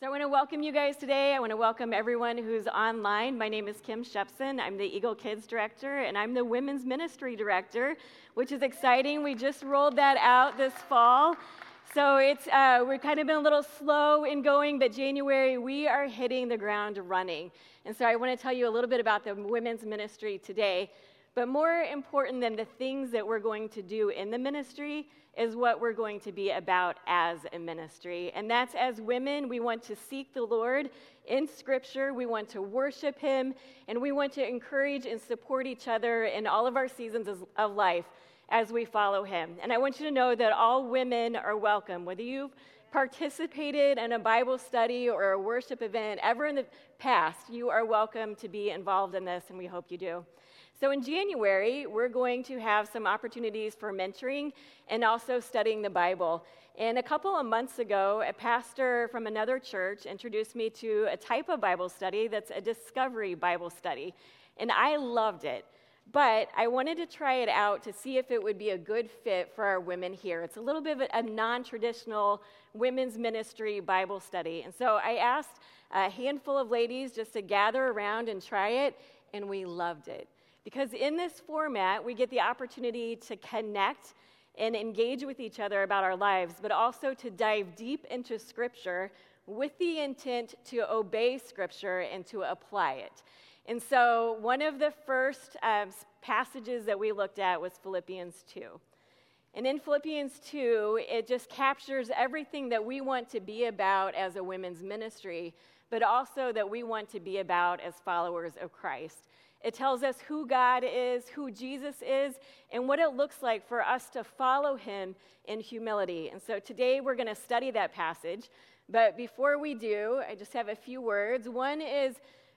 So I want to welcome you guys today. I want to welcome everyone who's online. My name is Kim Shepson. I'm the Eagle Kids Director, and I'm the Women's Ministry Director, which is exciting. We just rolled that out this fall. So it's we've kind of been a little slow in going, but January, we are hitting the ground running. And so I want to tell you a little bit about the women's ministry today. But more important than the things that we're going to do in the ministry is what we're going to be about as a ministry. And that's, as women, we want to seek the Lord in Scripture, we want to worship Him, and we want to encourage and support each other in all of our seasons of life as we follow Him. And I want you to know that all women are welcome, whether you've participated in a Bible study or a worship event ever in the past, you are welcome to be involved in this, and we hope you do. So in January, we're going to have some opportunities for mentoring and also studying the Bible. And a couple of months ago, a pastor from another church introduced me to a type of Bible study that's a discovery Bible study. And I loved it. But I wanted to try it out to see if it would be a good fit for our women here. It's a little bit of a non-traditional women's ministry Bible study. And so I asked a handful of ladies just to gather around and try it, and we loved it. Because in this format, we get the opportunity to connect and engage with each other about our lives, but also to dive deep into Scripture with the intent to obey Scripture and to apply it. And so one of the first passages that we looked at was Philippians 2. And in Philippians 2, it just captures everything that we want to be about as a women's ministry, but also that we want to be about as followers of Christ. It tells us who God is, who Jesus is, and what it looks like for us to follow Him in humility. And so today we're going to study that passage. But before we do, I just have a few words. One is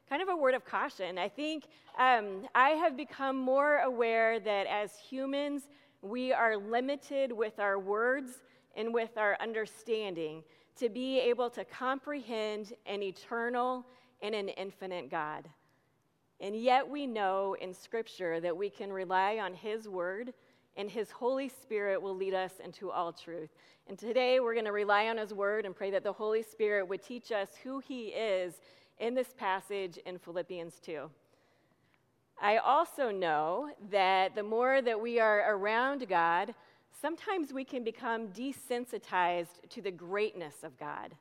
kind of a word of caution. I think I have become more aware that as humans, we are limited with our words and with our understanding to be able to comprehend an eternal and an infinite God. And yet we know in Scripture that we can rely on His Word, and His Holy Spirit will lead us into all truth. And today we're going to rely on His Word and pray that the Holy Spirit would teach us who He is in this passage in Philippians 2. I also know that the more that we are around God, sometimes we can become desensitized to the greatness of God.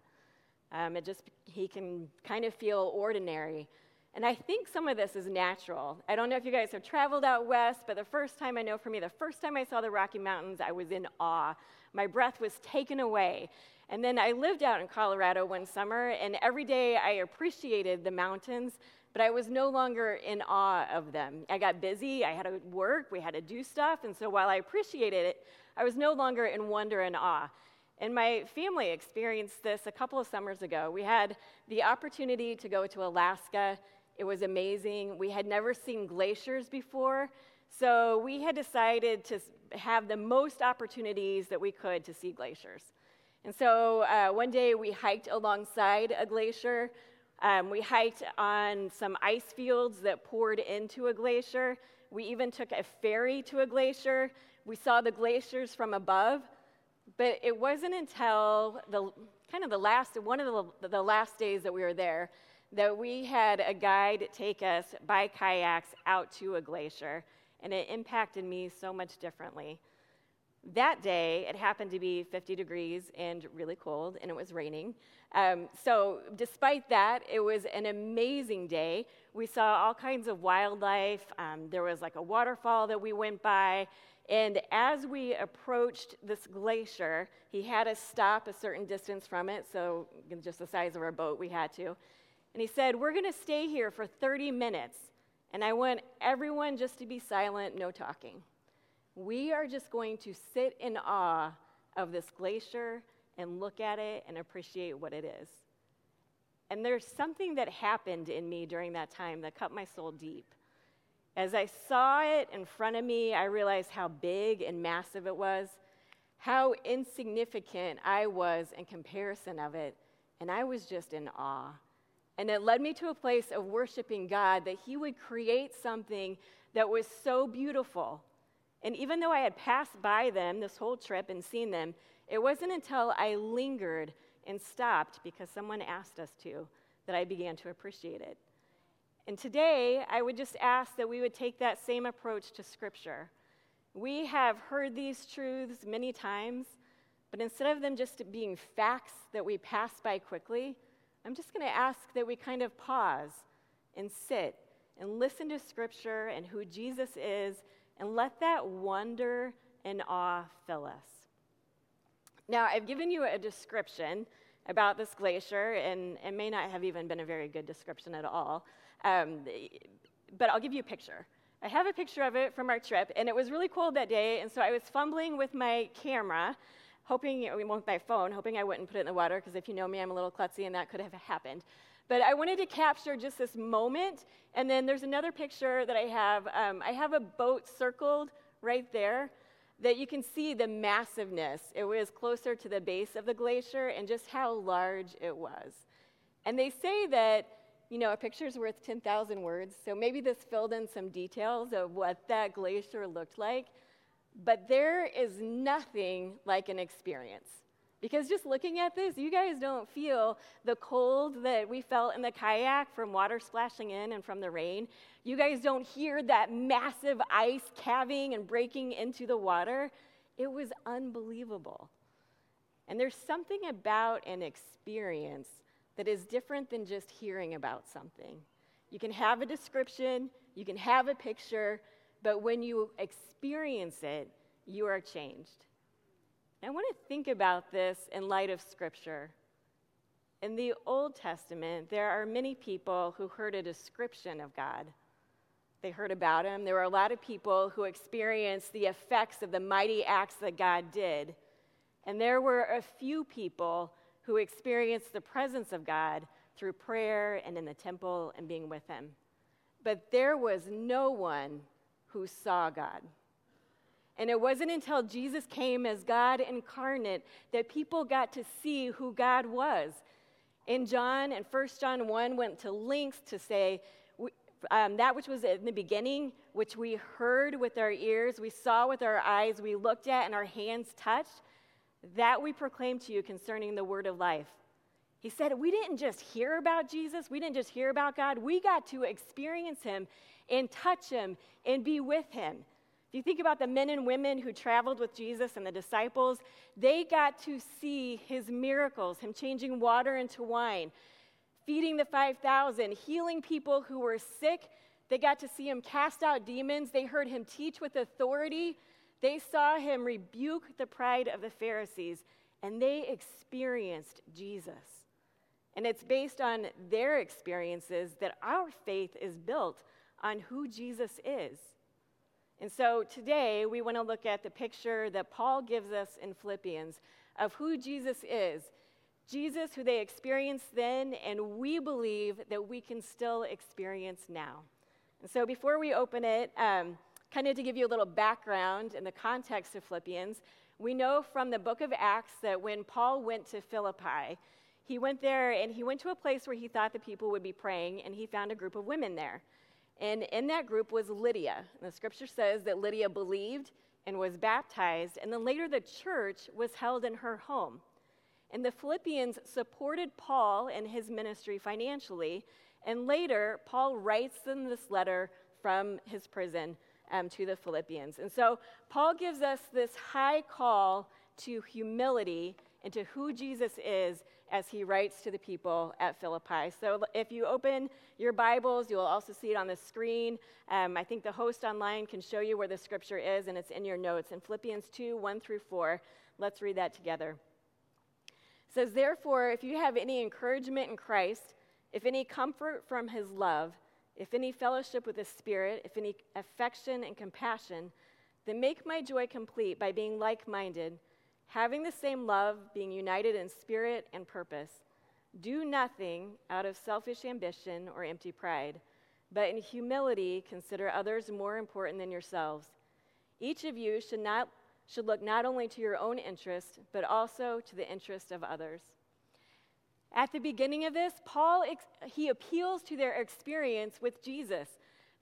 He can kind of feel ordinary. And I think some of this is natural. I don't know if you guys have traveled out west, but the first time I know for me, the first time I saw the Rocky Mountains, I was in awe. My breath was taken away. And then I lived out in Colorado one summer, and every day I appreciated the mountains, but I was no longer in awe of them. I got busy, I had to work, we had to do stuff, and so while I appreciated it, I was no longer in wonder and awe. And my family experienced this a couple of summers ago. We had the opportunity to go to Alaska. It was amazing. We had never seen glaciers before, so we had decided to have the most opportunities that we could to see glaciers. And so one day we hiked alongside a glacier. We hiked on some ice fields that poured into a glacier. We even took a ferry to a glacier. We saw the glaciers from above, but it wasn't until the last days that we were there that we had a guide take us by kayaks out to a glacier, and it impacted me so much differently. That day, it happened to be 50 degrees and really cold, and it was raining. So despite that, it was an amazing day. We saw all kinds of wildlife. There was like a waterfall that we went by, and as we approached this glacier, he had us stop a certain distance from it, so just the size of our boat, we had to. And he said, "We're going to stay here for 30 minutes, and I want everyone just to be silent, no talking. We are just going to sit in awe of this glacier and look at it and appreciate what it is." And there's something that happened in me during that time that cut my soul deep. As I saw it in front of me, I realized how big and massive it was, how insignificant I was in comparison of it, and I was just in awe. And it led me to a place of worshiping God, that He would create something that was so beautiful. And even though I had passed by them this whole trip and seen them, it wasn't until I lingered and stopped because someone asked us to, that I began to appreciate it. And today, I would just ask that we would take that same approach to Scripture. We have heard these truths many times, but instead of them just being facts that we pass by quickly, I'm just going to ask that we kind of pause and sit and listen to Scripture and who Jesus is, and let that wonder and awe fill us. Now, I've given you a description about this glacier, and it may not have even been a very good description at all, but I'll give you a picture. I have a picture of it from our trip, and it was really cold that day, and so I was fumbling with my camera, hoping I wouldn't put it in the water, because if you know me, I'm a little klutzy, and that could have happened. But I wanted to capture just this moment, and then there's another picture that I have. I have a boat circled right there that you can see the massiveness. It was closer to the base of the glacier and just how large it was. And they say that, you know, a picture's worth 10,000 words, so maybe this filled in some details of what that glacier looked like, but there is nothing like an experience. Because just looking at this, you guys don't feel the cold that we felt in the kayak from water splashing in and from the rain. You guys don't hear that massive ice calving and breaking into the water. It was unbelievable. And there's something about an experience that is different than just hearing about something. You can have a description, you can have a picture, but when you experience it, you are changed. And I want to think about this in light of Scripture. In the Old Testament, there are many people who heard a description of God. They heard about him. There were a lot of people who experienced the effects of the mighty acts that God did. And there were a few people who experienced the presence of God through prayer and in the temple and being with him. But there was no one who saw God. And it wasn't until Jesus came as God incarnate that people got to see who God was. In John and 1 John 1 went to lengths to say, that which was in the beginning, which we heard with our ears, we saw with our eyes, we looked at and our hands touched, that we proclaim to you concerning the word of life. He said, we didn't just hear about Jesus, we didn't just hear about God, we got to experience him and touch him and be with him. If you think about the men and women who traveled with Jesus and the disciples, they got to see his miracles, him changing water into wine, feeding the 5,000, healing people who were sick. They got to see him cast out demons. They heard him teach with authority. They saw him rebuke the pride of the Pharisees, and they experienced Jesus. And it's based on their experiences that our faith is built on who Jesus is. And so today, we want to look at the picture that Paul gives us in Philippians of who Jesus is. Jesus, who they experienced then, and we believe that we can still experience now. And so before we open it, kind of to give you a little background in the context of Philippians, we know from the book of Acts that when Paul went to Philippi, he went there and he went to a place where he thought the people would be praying, and he found a group of women there. And in that group was Lydia. And the Scripture says that Lydia believed and was baptized, and then later the church was held in her home. And the Philippians supported Paul in his ministry financially, and later Paul writes them this letter from his prison to the Philippians. And so Paul gives us this high call to humility and to who Jesus is as he writes to the people at Philippi. So if you open your Bibles, you'll also see it on the screen. I think the host online can show you where the Scripture is, and it's in your notes. In Philippians 2, 1 through 4, let's read that together. It says, therefore, if you have any encouragement in Christ, if any comfort from his love, if any fellowship with the Spirit, if any affection and compassion, then make my joy complete by being like-minded, having the same love, being united in spirit and purpose. Do nothing out of selfish ambition or empty pride, but in humility consider others more important than yourselves. Each of you should look not only to your own interest, but also to the interest of others. At the beginning of this, Paul he appeals to their experience with Jesus.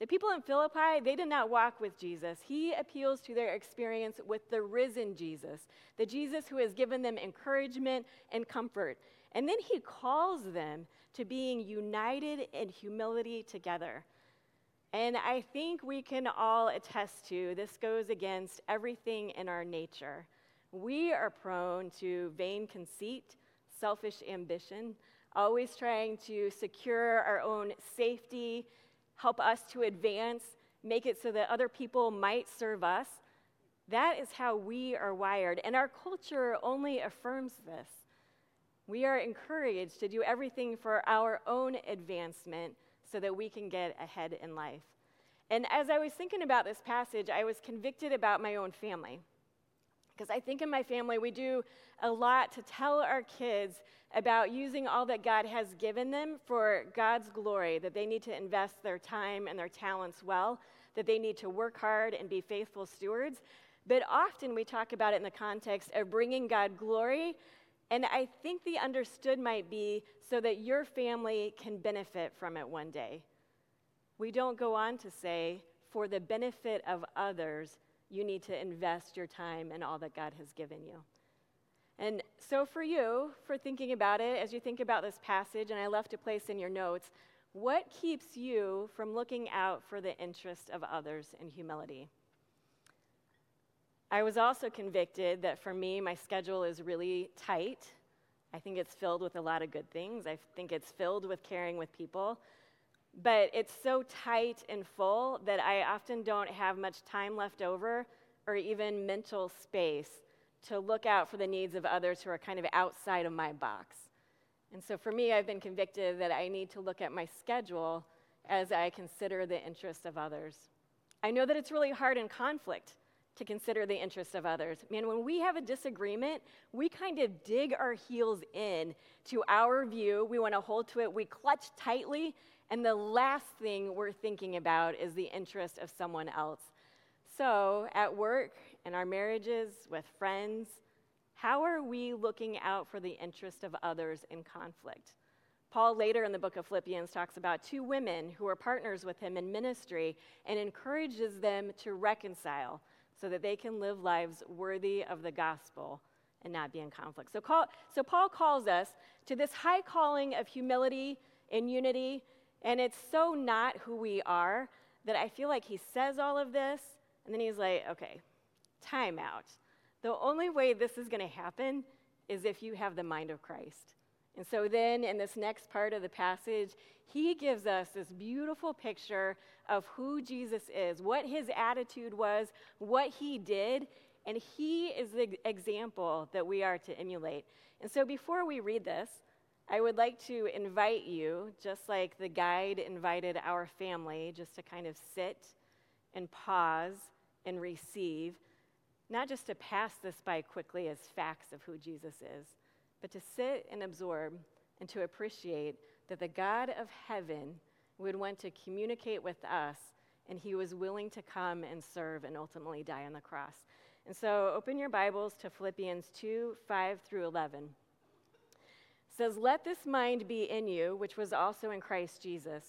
The people in Philippi, they did not walk with Jesus. He appeals to their experience with the risen Jesus, the Jesus who has given them encouragement and comfort. And then he calls them to being united in humility together. And I think we can all attest to this goes against everything in our nature. We are prone to vain conceit, selfish ambition, always trying to secure our own safety, help us to advance, make it so that other people might serve us. That is how we are wired, and our culture only affirms this. We are encouraged to do everything for our own advancement so that we can get ahead in life. And as I was thinking about this passage, I was convicted about my own family, because I think in my family we do a lot to tell our kids about using all that God has given them for God's glory, that they need to invest their time and their talents well, that they need to work hard and be faithful stewards. But often we talk about it in the context of bringing God glory, and I think the understood might be so that your family can benefit from it one day. We don't go on to say, for the benefit of others, you need to invest your time and all that God has given you. And so for you, for thinking about it, as you think about this passage, and I left a place in your notes, what keeps you from looking out for the interest of others in humility? I was also convicted that for me, my schedule is really tight. I think it's filled with a lot of good things. I think it's filled with caring with people. But it's so tight and full that I often don't have much time left over or even mental space to look out for the needs of others who are kind of outside of my box. And so for me, I've been convicted that I need to look at my schedule as I consider the interests of others. I know that it's really hard in conflict to consider the interests of others. Man, when we have a disagreement, we kind of dig our heels in to our view. We want to hold to it. We clutch tightly. And the last thing we're thinking about is the interest of someone else. So at work, in our marriages, with friends, how are we looking out for the interest of others in conflict? Paul later in the book of Philippians talks about two women who are partners with him in ministry and encourages them to reconcile so that they can live lives worthy of the gospel and not be in conflict. So Paul calls us to this high calling of humility and unity, and it's so not who we are that I feel like he says all of this, and then he's like, okay, time out. The only way this is going to happen is if you have the mind of Christ. And so then in this next part of the passage, he gives us this beautiful picture of who Jesus is, what his attitude was, what he did, and he is the example that we are to emulate. And so before we read this, I would like to invite you, just like the guide invited our family, just to kind of sit and pause and receive, not just to pass this by quickly as facts of who Jesus is, but to sit and absorb and to appreciate that the God of heaven would want to communicate with us, and he was willing to come and serve and ultimately die on the cross. And so open your Bibles to Philippians 2, 5 through 11. Says, let this mind be in you, which was also in Christ Jesus,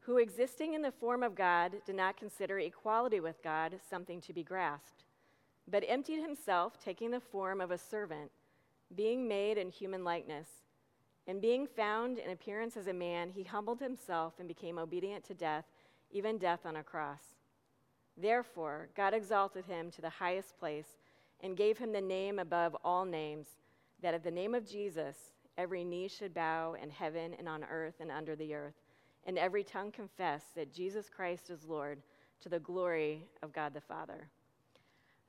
who existing in the form of God did not consider equality with God something to be grasped, but emptied himself, taking the form of a servant, being made in human likeness. And being found in appearance as a man, he humbled himself and became obedient to death, even death on a cross. Therefore, God exalted him to the highest place and gave him the name above all names, that at the name of Jesus, every knee should bow in heaven and on earth and under the earth, and every tongue confess that Jesus Christ is Lord, to the glory of God the Father.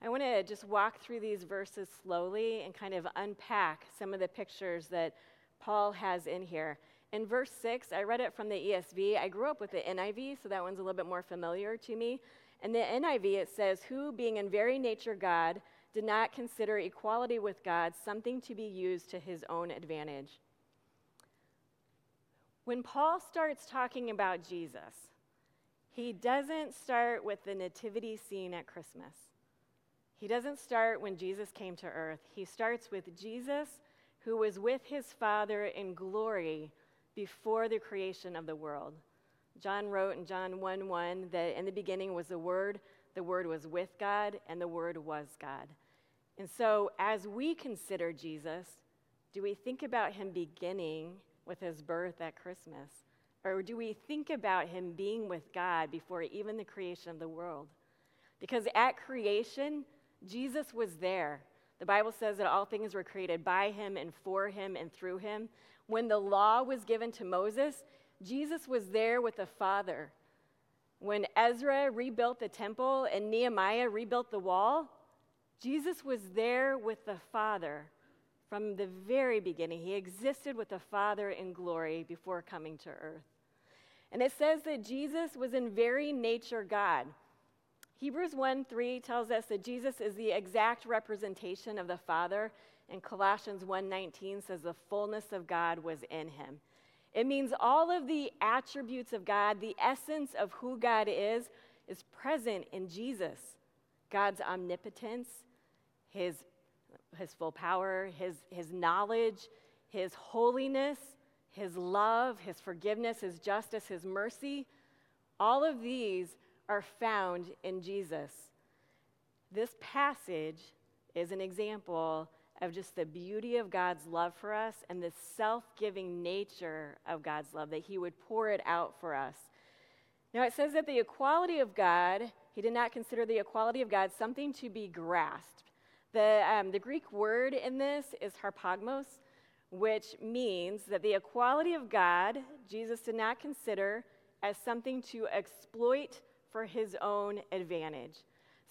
I want to just walk through these verses slowly and kind of unpack some of the pictures that Paul has in here. In verse 6, I read it from the ESV. I grew up with the NIV, so that one's a little bit more familiar to me. In the NIV, it says, who, being in very nature God, did not consider equality with God something to be used to his own advantage. When Paul starts talking about Jesus, he doesn't start with the nativity scene at Christmas. He doesn't start when Jesus came to earth. He starts with Jesus, who was with his Father in glory before the creation of the world. John wrote in John 1:1 that in the beginning was the Word was with God, and the Word was God. And so as we consider Jesus, do we think about him beginning with his birth at Christmas? Or do we think about him being with God before even the creation of the world? Because at creation, Jesus was there. The Bible says that all things were created by him and for him and through him. When the law was given to Moses, Jesus was there with the Father. When Ezra rebuilt the temple and Nehemiah rebuilt the wall, Jesus was there with the Father from the very beginning. He existed with the Father in glory before coming to earth. And it says that Jesus was in very nature God. Hebrews 1:3 tells us that Jesus is the exact representation of the Father, and Colossians 1:19 says the fullness of God was in him. It means all of the attributes of God, the essence of who God is present in Jesus. God's omnipotence, his full power, his knowledge, his holiness, his love, his forgiveness, his justice, his mercy, all of these are found in Jesus. This passage is an example of just the beauty of God's love for us and the self-giving nature of God's love, that he would pour it out for us. Now it says that the equality of God, he did not consider the equality of God something to be grasped. The Greek word in this is harpagmos, which means that the equality of God, Jesus did not consider as something to exploit for his own advantage.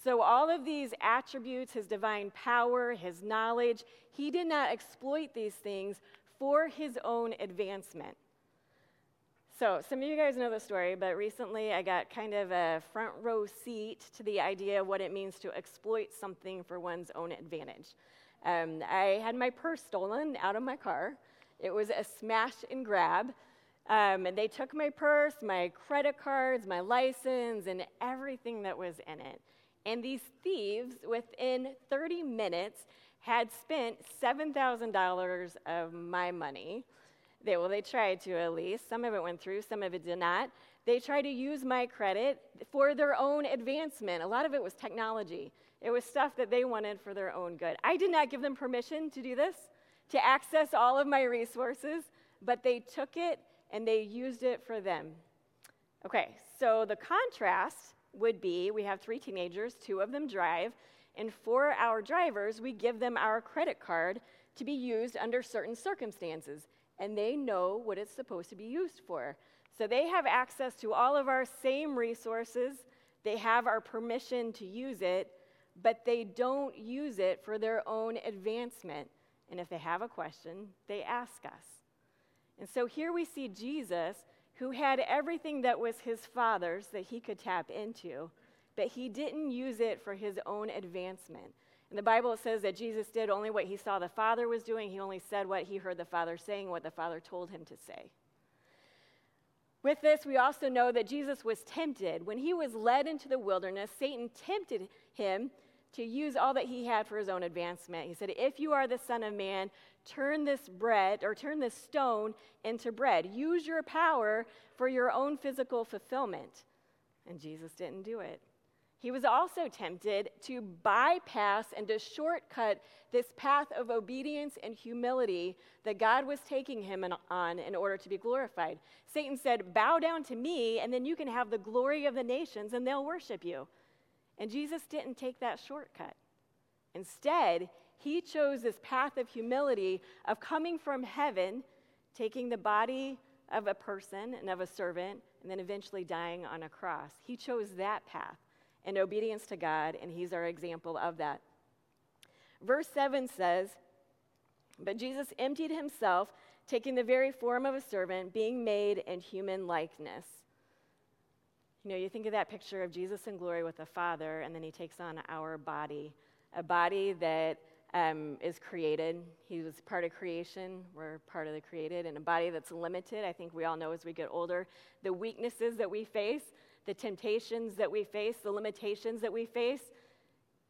So all of these attributes, his divine power, his knowledge, he did not exploit these things for his own advancement. So some of you guys know the story, but recently I got kind of a front row seat to the idea of what it means to exploit something for one's own advantage. I had my purse stolen out of my car. It was a smash and grab. And they took my purse, my credit cards, my license, and everything that was in it. And these thieves, within 30 minutes, had spent $7,000 of my money. They tried to, at least. Some of it went through, some of it did not. They tried to use my credit for their own advancement. A lot of it was technology. It was stuff that they wanted for their own good. I did not give them permission to do this, to access all of my resources, but they took it and they used it for them. Okay, so the contrast would be, we have 3 teenagers, 2 of them drive, and for our drivers, we give them our credit card to be used under certain circumstances, and they know what it's supposed to be used for. So they have access to all of our same resources, they have our permission to use it, but they don't use it for their own advancement, and if they have a question, they ask us. And so here we see Jesus, who had everything that was his Father's that he could tap into, but he didn't use it for his own advancement. And the Bible says that Jesus did only what he saw the Father was doing. He only said what he heard the Father saying, what the Father told him to say. With this, we also know that Jesus was tempted. When he was led into the wilderness, Satan tempted him to use all that he had for his own advancement. He said, if you are the Son of Man, turn this stone into bread. Use your power for your own physical fulfillment. And Jesus didn't do it. He was also tempted to bypass and to shortcut this path of obedience and humility that God was taking him on in order to be glorified. Satan said, bow down to me, and then you can have the glory of the nations, and they'll worship you. And Jesus didn't take that shortcut. Instead, he chose this path of humility, of coming from heaven, taking the body of a person and of a servant, and then eventually dying on a cross. He chose that path in obedience to God, and he's our example of that. Verse 7 says, but Jesus emptied himself, taking the very form of a servant, being made in human likeness. You know, you think of that picture of Jesus in glory with the Father, and then he takes on our body, a body that is created. He was part of creation. We're part of the created. And a body that's limited. I think we all know as we get older, the weaknesses that we face, the temptations that we face, the limitations that we face.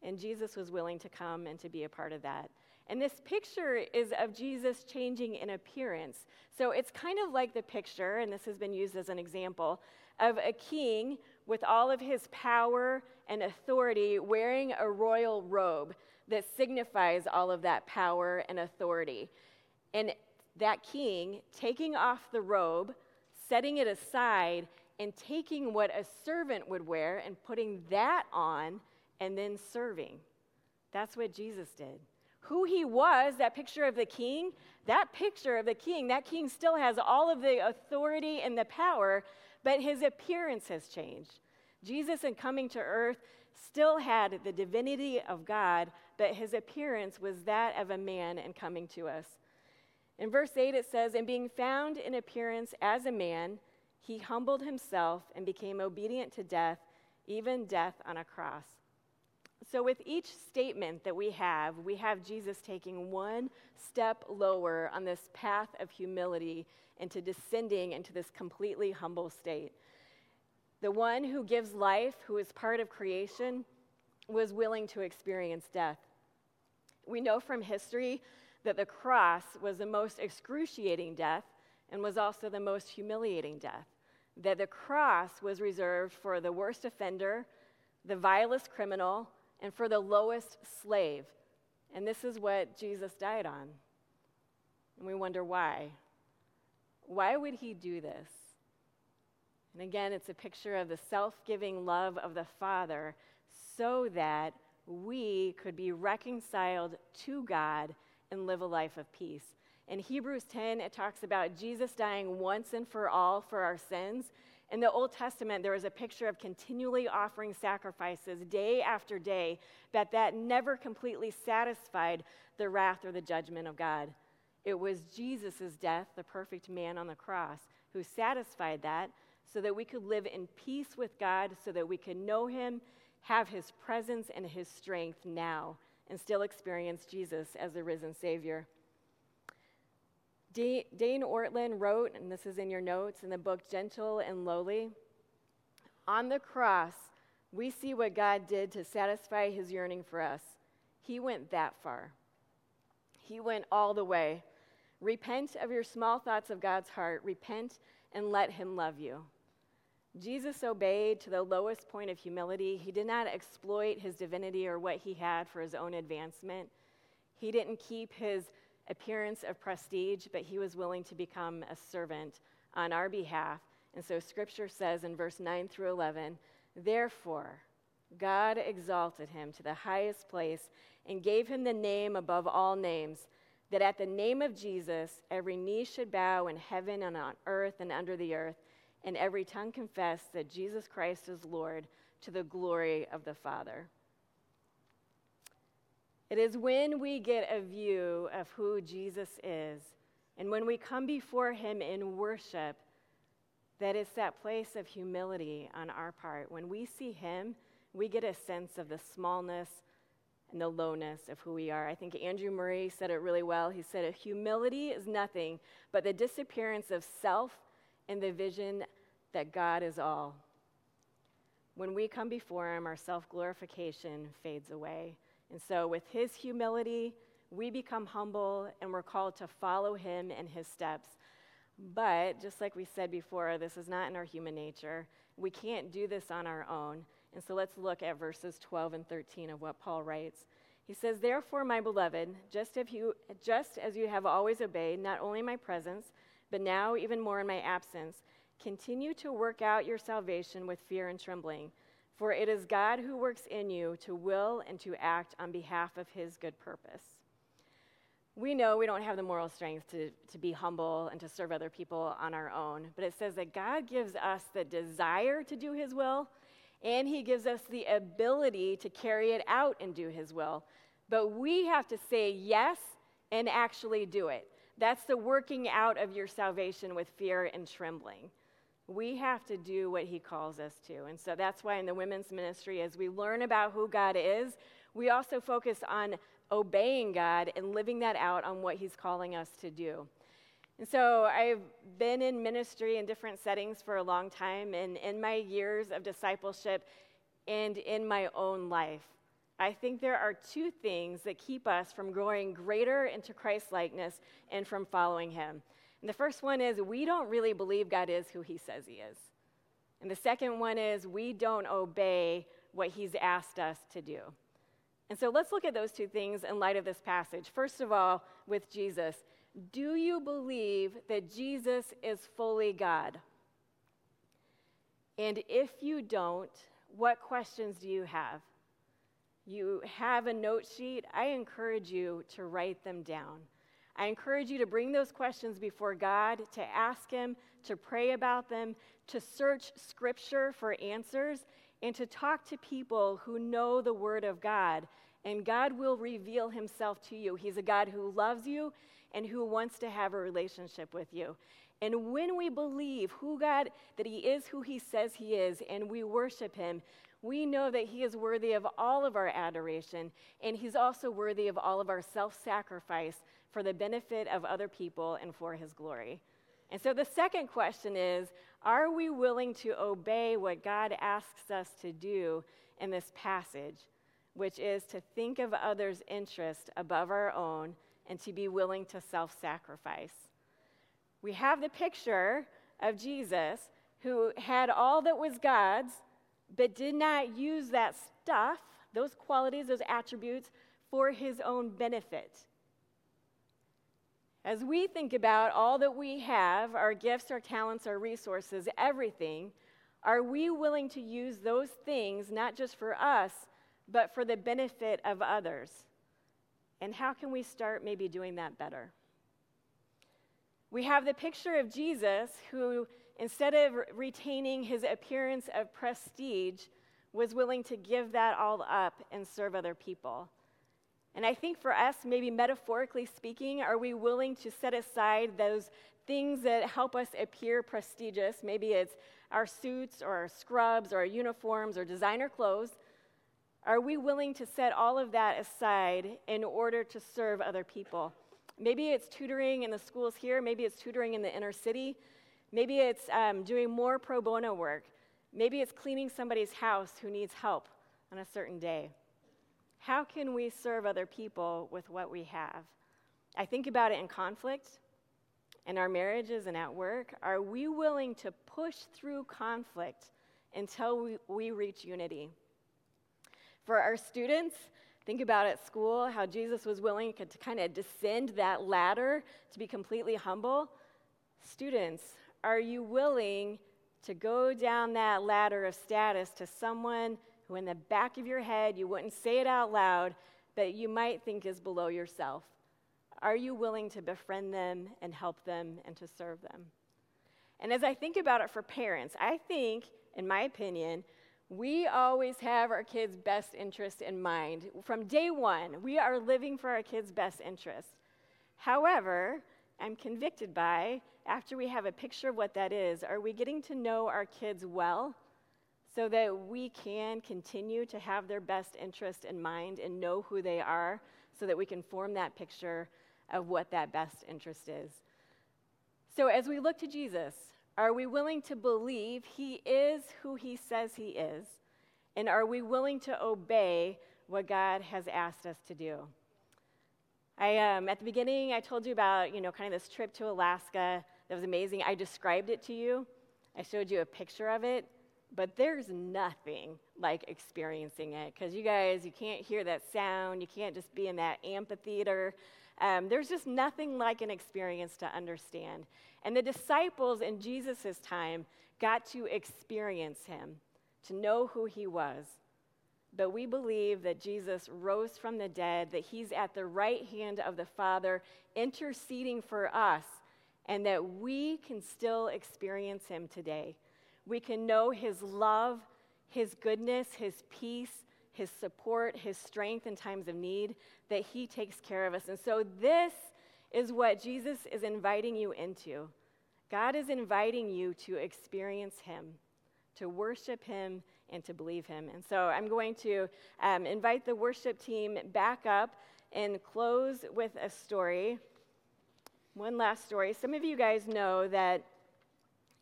And Jesus was willing to come and to be a part of that. And this picture is of Jesus changing in appearance. So it's kind of like the picture, and this has been used as an example, of a king with all of his power and authority wearing a royal robe that signifies all of that power and authority. And that king taking off the robe, setting it aside, and taking what a servant would wear and putting that on and then serving. That's what Jesus did. Who he was, that picture of the king, that king still has all of the authority and the power, but his appearance has changed. Jesus, in coming to earth, still had the divinity of God, but his appearance was that of a man in coming to us. In verse 8 it says, "And being found in appearance as a man, he humbled himself and became obedient to death, even death on a cross." So with each statement that we have Jesus taking one step lower on this path of humility into descending into this completely humble state. The one who gives life, who is part of creation, was willing to experience death. We know from history that the cross was the most excruciating death and was also the most humiliating death. That the cross was reserved for the worst offender, the vilest criminal, and for the lowest slave. And this is what Jesus died on. And we wonder why. Why would he do this? And again, it's a picture of the self-giving love of the Father so that we could be reconciled to God and live a life of peace. In Hebrews 10, it talks about Jesus dying once and for all for our sins. In the Old Testament, there was a picture of continually offering sacrifices day after day, but that never completely satisfied the wrath or the judgment of God. It was Jesus' death, the perfect man on the cross, who satisfied that so that we could live in peace with God, so that we could know him, have his presence and his strength now, and still experience Jesus as the risen Savior. Dane Ortland wrote, and this is in your notes, in the book Gentle and Lowly, "On the cross, we see what God did to satisfy his yearning for us. He went that far. He went all the way. Repent of your small thoughts of God's heart. Repent and let him love you." Jesus obeyed to the lowest point of humility. He did not exploit his divinity or what he had for his own advancement. He didn't keep his appearance of prestige, but he was willing to become a servant on our behalf. And so scripture says in verse 9 through 11, "Therefore, God exalted him to the highest place and gave him the name above all names, that at the name of Jesus, every knee should bow in heaven and on earth and under the earth, and every tongue confess that Jesus Christ is Lord, to the glory of the Father." It is when we get a view of who Jesus is and when we come before him in worship that it's that place of humility on our part. When we see him, we get a sense of the smallness and the lowness of who we are. I think Andrew Murray said it really well. He said, "Humility is nothing but the disappearance of self and the vision that God is all." When we come before him, our self-glorification fades away. And so with his humility, we become humble and we're called to follow him in his steps. But just like we said before, this is not in our human nature. We can't do this on our own. And so let's look at verses 12 and 13 of what Paul writes. He says, "Therefore, my beloved, just as you have always obeyed, not only in my presence, but now even more in my absence, continue to work out your salvation with fear and trembling. For it is God who works in you to will and to act on behalf of his good purpose." We know we don't have the moral strength to be humble and to serve other people on our own, but it says that God gives us the desire to do his will, and he gives us the ability to carry it out and do his will. But we have to say yes and actually do it. That's the working out of your salvation with fear and trembling. We have to do what he calls us to. And so that's why in the women's ministry, as we learn about who God is, we also focus on obeying God and living that out on what he's calling us to do. And so I've been in ministry in different settings for a long time, and in my years of discipleship and in my own life, I think there are two things that keep us from growing greater into Christ-likeness and from following him. And the first one is we don't really believe God is who he says he is. And the second one is we don't obey what he's asked us to do. And so let's look at those two things in light of this passage. First of all, with Jesus, do you believe that Jesus is fully God? And if you don't, what questions do you have? You have a note sheet. I encourage you to write them down. I encourage you to bring those questions before God, to ask him, to pray about them, to search Scripture for answers, and to talk to people who know the Word of God. And God will reveal himself to you. He's a God who loves you and who wants to have a relationship with you. And when we believe who God, that he is who he says he is, and we worship him, we know that he is worthy of all of our adoration, and he's also worthy of all of our self-sacrifice for the benefit of other people and for his glory. And so the second question is, are we willing to obey what God asks us to do in this passage, which is to think of others' interest above our own and to be willing to self-sacrifice? We have the picture of Jesus who had all that was God's, but did not use that stuff, those qualities, those attributes, for his own benefit. As we think about all that we have, our gifts, our talents, our resources, everything, are we willing to use those things not just for us, but for the benefit of others? And how can we start maybe doing that better? We have the picture of Jesus who, instead of retaining his appearance of prestige, was willing to give that all up and serve other people. And I think for us, maybe metaphorically speaking, are we willing to set aside those things that help us appear prestigious? Maybe it's our suits or our scrubs or our uniforms or designer clothes. Are we willing to set all of that aside in order to serve other people? Maybe it's tutoring in the schools here. Maybe it's tutoring in the inner city. Maybe it's doing more pro bono work. Maybe it's cleaning somebody's house who needs help on a certain day. How can we serve other people with what we have? I think about it in conflict, in our marriages and at work. Are we willing to push through conflict until we reach unity? For our students, think about at school how Jesus was willing to kind of descend that ladder to be completely humble. Students, are you willing to go down that ladder of status to someone who in the back of your head, you wouldn't say it out loud, but you might think is below yourself? Are you willing to befriend them and help them and to serve them? And as I think about it for parents, I think, in my opinion, we always have our kids' best interest in mind. From day one, we are living for our kids' best interest. However, I'm convicted by, after we have a picture of what that is, are we getting to know our kids well so that we can continue to have their best interest in mind and know who they are so that we can form that picture of what that best interest is? So as we look to Jesus, are we willing to believe he is who he says he is? And are we willing to obey what God has asked us to do? At the beginning, I told you about, kind of this trip to Alaska that was amazing. I described it to you. I showed you a picture of it. But there's nothing like experiencing it, because you can't hear that sound. You can't just be in that amphitheater. There's just nothing like an experience to understand. And the disciples in Jesus' time got to experience him, to know who he was. But we believe that Jesus rose from the dead, that he's at the right hand of the Father interceding for us, and that we can still experience him today. We can know his love, his goodness, his peace, his support, his strength in times of need, that he takes care of us. And so this is what Jesus is inviting you into. God is inviting you to experience him, to worship him, and to believe him. And so I'm going to invite the worship team back up and close with a story, one last story. Some of you guys know that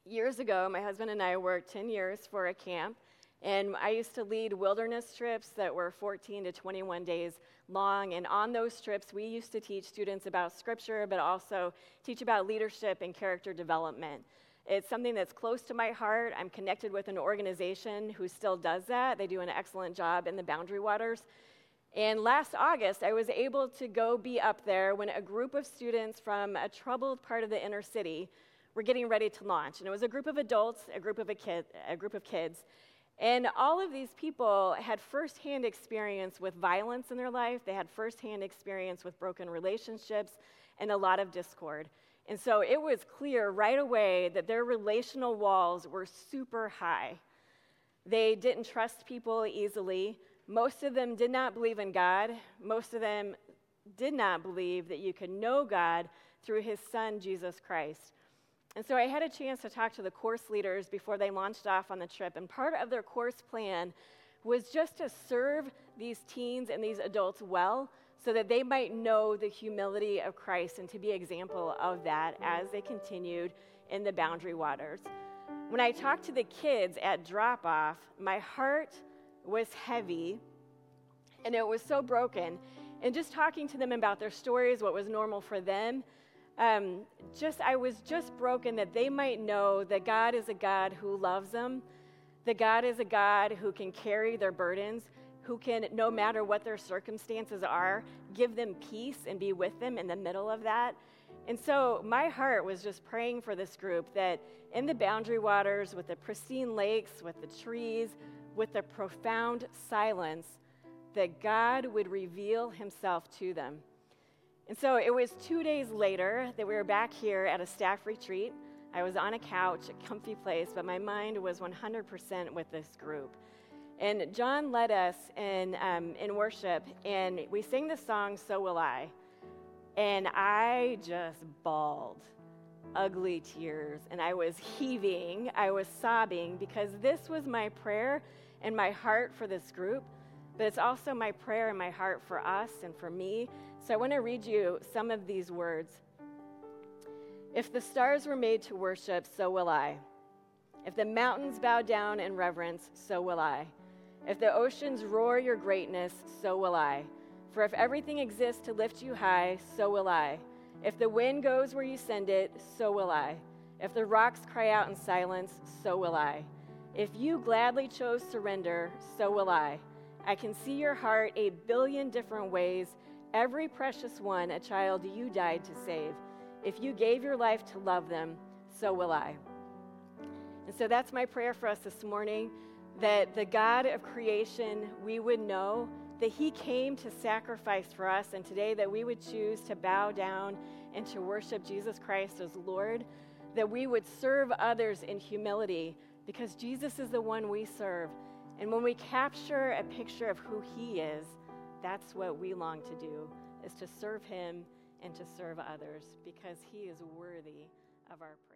years ago, my husband and I worked 10 years for a camp, And I used to lead wilderness trips that were 14 to 21 days long. And on those trips, we used to teach students about scripture, but also teach about leadership and character development. It's something that's close to my heart. I'm connected with an organization who still does that. They do an excellent job in the Boundary Waters. And last August, I was able to go be up there when a group of students from a troubled part of the inner city were getting ready to launch. And it was a group of adults, a group of kids. And all of these people had firsthand experience with violence in their life. They had firsthand experience with broken relationships and a lot of discord. And so it was clear right away that their relational walls were super high. They didn't trust people easily. Most of them did not believe in God. Most of them did not believe that you could know God through his son, Jesus Christ. And so I had a chance to talk to the course leaders before they launched off on the trip, and part of their course plan was just to serve these teens and these adults well so that they might know the humility of Christ and to be an example of that as they continued in the Boundary Waters. When I talked to the kids at drop-off, my heart was heavy, and it was so broken. And just talking to them about their stories, what was normal for them, I was just broken that they might know that God is a God who loves them, that God is a God who can carry their burdens, who can, no matter what their circumstances are, give them peace and be with them in the middle of that. And so my heart was just praying for this group that in the Boundary Waters, with the pristine lakes, with the trees, with the profound silence, that God would reveal himself to them. And so it was 2 days later that we were back here at a staff retreat. I was on a couch, a comfy place, but my mind was 100% with this group. And John led us in worship, and we sang the song, "So Will I." And I just bawled ugly tears, and I was heaving, I was sobbing, because this was my prayer and my heart for this group. But it's also my prayer and my heart for us and for me. So I want to read you some of these words. If the stars were made to worship, so will I. If the mountains bow down in reverence, so will I. If the oceans roar your greatness, so will I. For if everything exists to lift you high, so will I. If the wind goes where you send it, so will I. If the rocks cry out in silence, so will I. If you gladly chose surrender, so will I. I can see your heart 8 billion different ways, every precious one a child you died to save. If you gave your life to love them, so will I. And so that's my prayer for us this morning, that the God of creation, we would know that he came to sacrifice for us, and today that we would choose to bow down and to worship Jesus Christ as Lord, that we would serve others in humility because Jesus is the one we serve. And when we capture a picture of who he is, that's what we long to do, is to serve him and to serve others, because he is worthy of our praise.